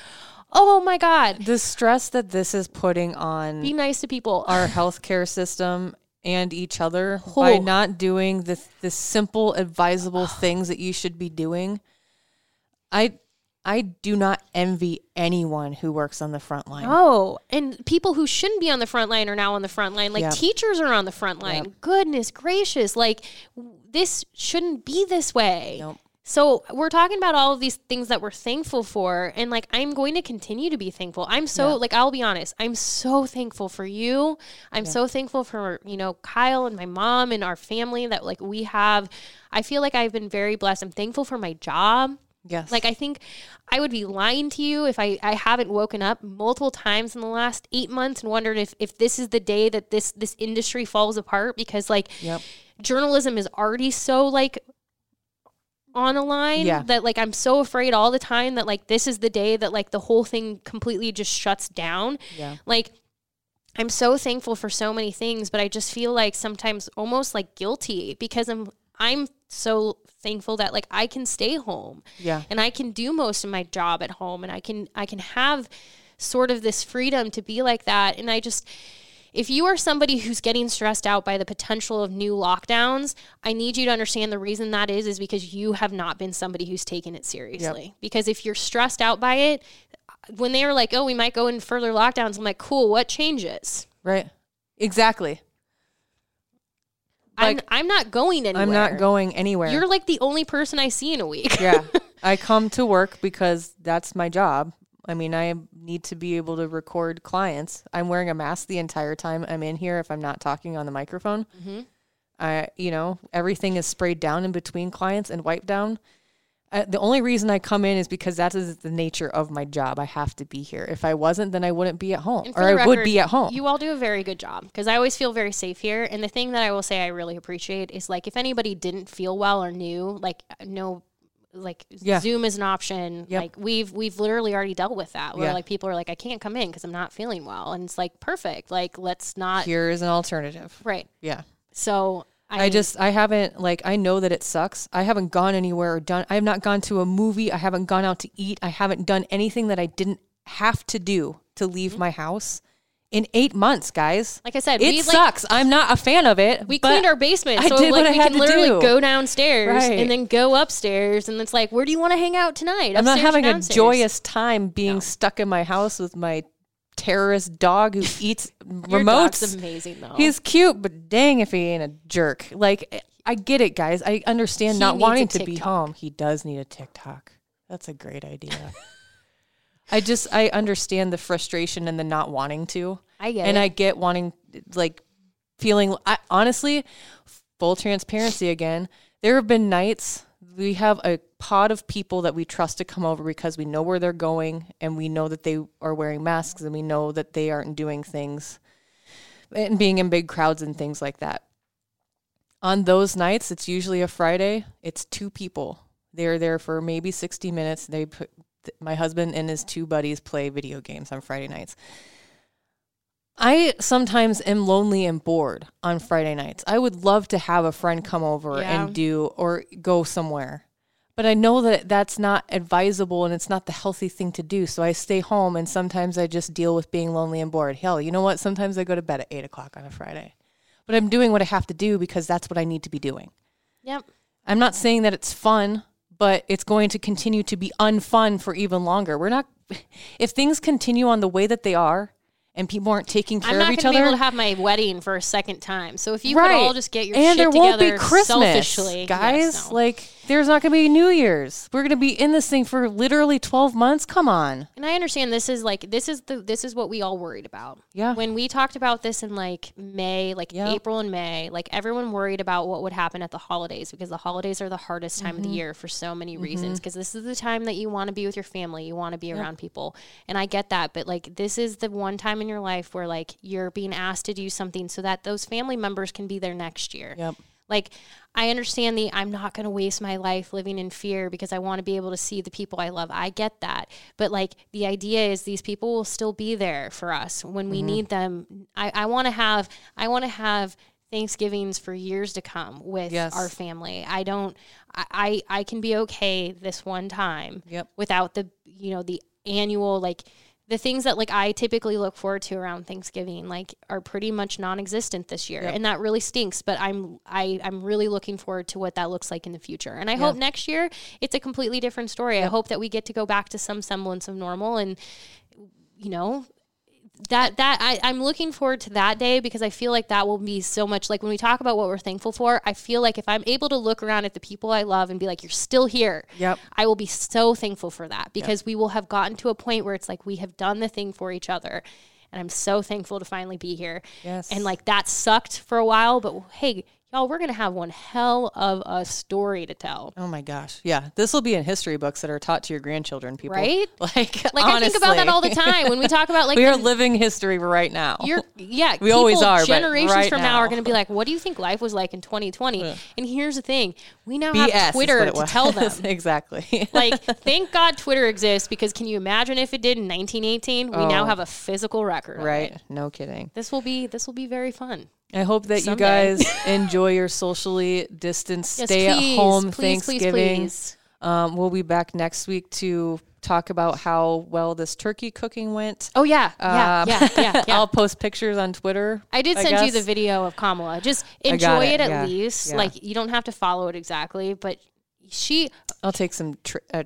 Oh my God. The stress that this is putting on. Be nice to people. Our healthcare system and each other by not doing the simple advisable things that you should be doing. I do not envy anyone who works on the front line. Oh, and people who shouldn't be on the front line are now on the front line. Teachers are on the front line. Yep. Goodness gracious. This shouldn't be this way. Nope. So we're talking about all of these things that we're thankful for. And I'm going to continue to be thankful. I'm so I'll be honest. I'm so thankful for you. I'm so thankful for, Kyle and my mom and our family that we have. I feel like I've been very blessed. I'm thankful for my job. Yes. I think I would be lying to you if I haven't woken up multiple times in the last 8 months and wondered if this is the day that this industry falls apart, because journalism is already so on a line that I'm so afraid all the time that this is the day that the whole thing completely just shuts down. Yeah. I'm so thankful for so many things, but I just feel sometimes almost guilty because I'm so thankful that I can stay home and I can do most of my job at home, and I can have sort of this freedom to be like that. And I just, if you are somebody who's getting stressed out by the potential of new lockdowns, I need you to understand the reason that is because you have not been somebody who's taken it seriously. Yep. Because if you're stressed out by it, when they are oh, we might go in further lockdowns, I'm cool, what changes? Right. Exactly. I'm not going anywhere. I'm not going anywhere. You're the only person I see in a week. Yeah. I come to work because that's my job. I mean, I need to be able to record clients. I'm wearing a mask the entire time I'm in here if I'm not talking on the microphone. Mm-hmm. Everything is sprayed down in between clients and wiped down. The only reason I come in is because that is the nature of my job. I have to be here. If I wasn't, then I wouldn't be at home. Or I would be at home. You all do a very good job, because I always feel very safe here. And the thing that I will say I really appreciate is if anybody didn't feel well or knew, no... Zoom is an option. Yep. We've literally already dealt with that, where people are I can't come in because I'm not feeling well, and it's perfect. Let's not. Here is an alternative. Right. Yeah. So I haven't I know that it sucks. I haven't gone anywhere or done. I have not gone to a movie. I haven't gone out to eat. I haven't done anything that I didn't have to do to leave my house. In 8 months, guys. Like I said, it sucks. I'm not a fan of it. We cleaned our basement. I did what I had to do. We can literally go downstairs and then go upstairs. And it's where do you want to hang out tonight? I'm not having a joyous time being stuck in my house with my terrorist dog who eats remotes. Your dog's amazing, though. He's cute, but dang if he ain't a jerk. I get it, guys. I understand not wanting to be home. He does need a TikTok. That's a great idea. I understand the frustration and the not wanting to. I get it. And I get wanting, feeling, honestly, full transparency again, there have been nights we have a pod of people that we trust to come over because we know where they're going, and we know that they are wearing masks, and we know that they aren't doing things and being in big crowds and things like that. On those nights, it's usually a Friday, it's 2 people They're there for maybe 60 minutes. They put my husband and his two buddies play video games on Friday nights. I sometimes am lonely and bored on Friday nights. I would love to have a friend come over and do or go somewhere. But I know that that's not advisable and it's not the healthy thing to do. So I stay home and sometimes I just deal with being lonely and bored. Hell, you know what? Sometimes I go to bed at 8 o'clock on a Friday. But I'm doing what I have to do because that's what I need to be doing. Yep. I'm not saying that it's fun, but it's going to continue to be unfun for even longer. We're not, if things continue on the way that they are, and people aren't taking care of each other. I'm not going to be able to have my wedding for a second time. So if you could all just get your shit together selfishly. Guys, yes, like, there's not going to be New Year's. We're going to be in this thing for literally 12 months. Come on. And I understand this is, like, this is what we all worried about. Yeah. When we talked about this in, like, May, like, April and May, like, everyone worried about what would happen at the holidays because the holidays are the hardest time of the year for so many reasons because this is the time that you want to be with your family. You want to be around people. And I get that. But, like, this is the one time in your life where, like, you're being asked to do something so that those family members can be there next year. Yep. Like, I understand I'm not going to waste my life living in fear because I want to be able to see the people I love. I get that. But, like, the idea is these people will still be there for us when we need them. I want to have Thanksgivings for years to come with our family. I can be okay this one time without the, you know, the annual, like, the things that, like, I typically look forward to around Thanksgiving, like, are pretty much non-existent this year. Yep. And that really stinks, but I'm really looking forward to what that looks like in the future. And I hope next year it's a completely different story. Yep. I hope that we get to go back to some semblance of normal. And, you know, I'm looking forward to that day because I feel like that will be so much, like, when we talk about what we're thankful for, I feel like if I'm able to look around at the people I love and be like, you're still here, I will be so thankful for that because we will have gotten to a point where it's like we have done the thing for each other. And I'm so thankful to finally be here. Yes. And, like, that sucked for a while, but hey, y'all, we're going to have one hell of a story to tell. Oh, my gosh. Yeah. This will be in history books that are taught to your grandchildren, people. Right? Like honestly. I think about that all the time when we talk about, like, we are living history right now. We people, always are, generations but right from now are going to be like, what do you think life was like in 2020? Yeah. And here's the thing. We now have Twitter to tell them. Exactly. Like, thank God Twitter exists because can you imagine if it did in 1918? We now have a physical record. Right. No kidding. This will be very fun. I hope that you guys enjoy your socially distanced, stay-at-home Thanksgiving. Please. We'll be back next week to talk about how well this turkey cooking went. Oh, yeah. I'll post pictures on Twitter. I sent you the video of Kamala. Just enjoy it at least. Yeah. Like, you don't have to follow it exactly, but I'll take some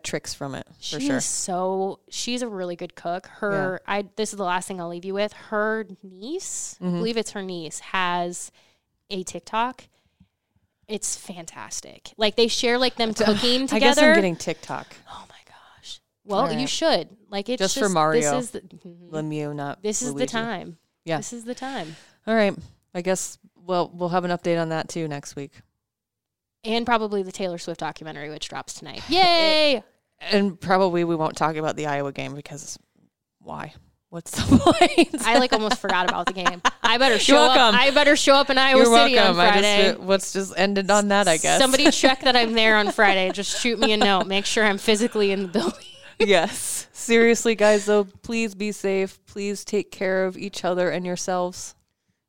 tricks from it for sure. She's a really good cook. This is the last thing I'll leave you with. Her niece, I believe it's her niece, has a TikTok. It's fantastic. Like, they share, like, them cooking together. I guess I'm getting TikTok. Oh my gosh. Well, you should. Like, it's just for Mario. This is Lemieux, not This is Luigi. The time. Yeah. This is the time. All right. I guess, well, we'll have an update on that too next week. And probably the Taylor Swift documentary, which drops tonight. Yay! And probably we won't talk about the Iowa game because why? What's the point? I almost forgot about the game. I better show up in Iowa City on Friday. Let's just end it on that, I guess. Somebody check that I'm there on Friday. Just shoot me a note. Make sure I'm physically in the building. Yes. Seriously, guys, though, please be safe. Please take care of each other and yourselves.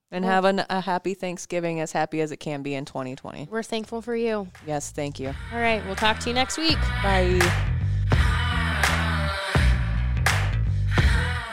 And have a happy Thanksgiving, as happy as it can be in 2020. We're thankful for you. Yes, thank you. All right, we'll talk to you next week. Bye.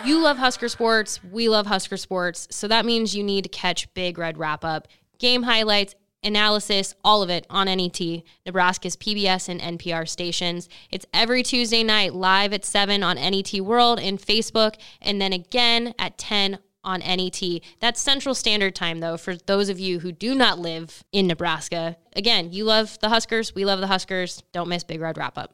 You love Husker sports. We love Husker sports. So that means you need to catch Big Red Wrap-Up, game highlights, analysis, all of it on NET, Nebraska's PBS and NPR stations. It's every Tuesday night live at 7 on NET World and Facebook, and then again at 10 on NET. That's Central Standard Time, though, for those of you who do not live in Nebraska. Again, you love the Huskers. We love the Huskers. Don't miss Big Red Wrap-Up.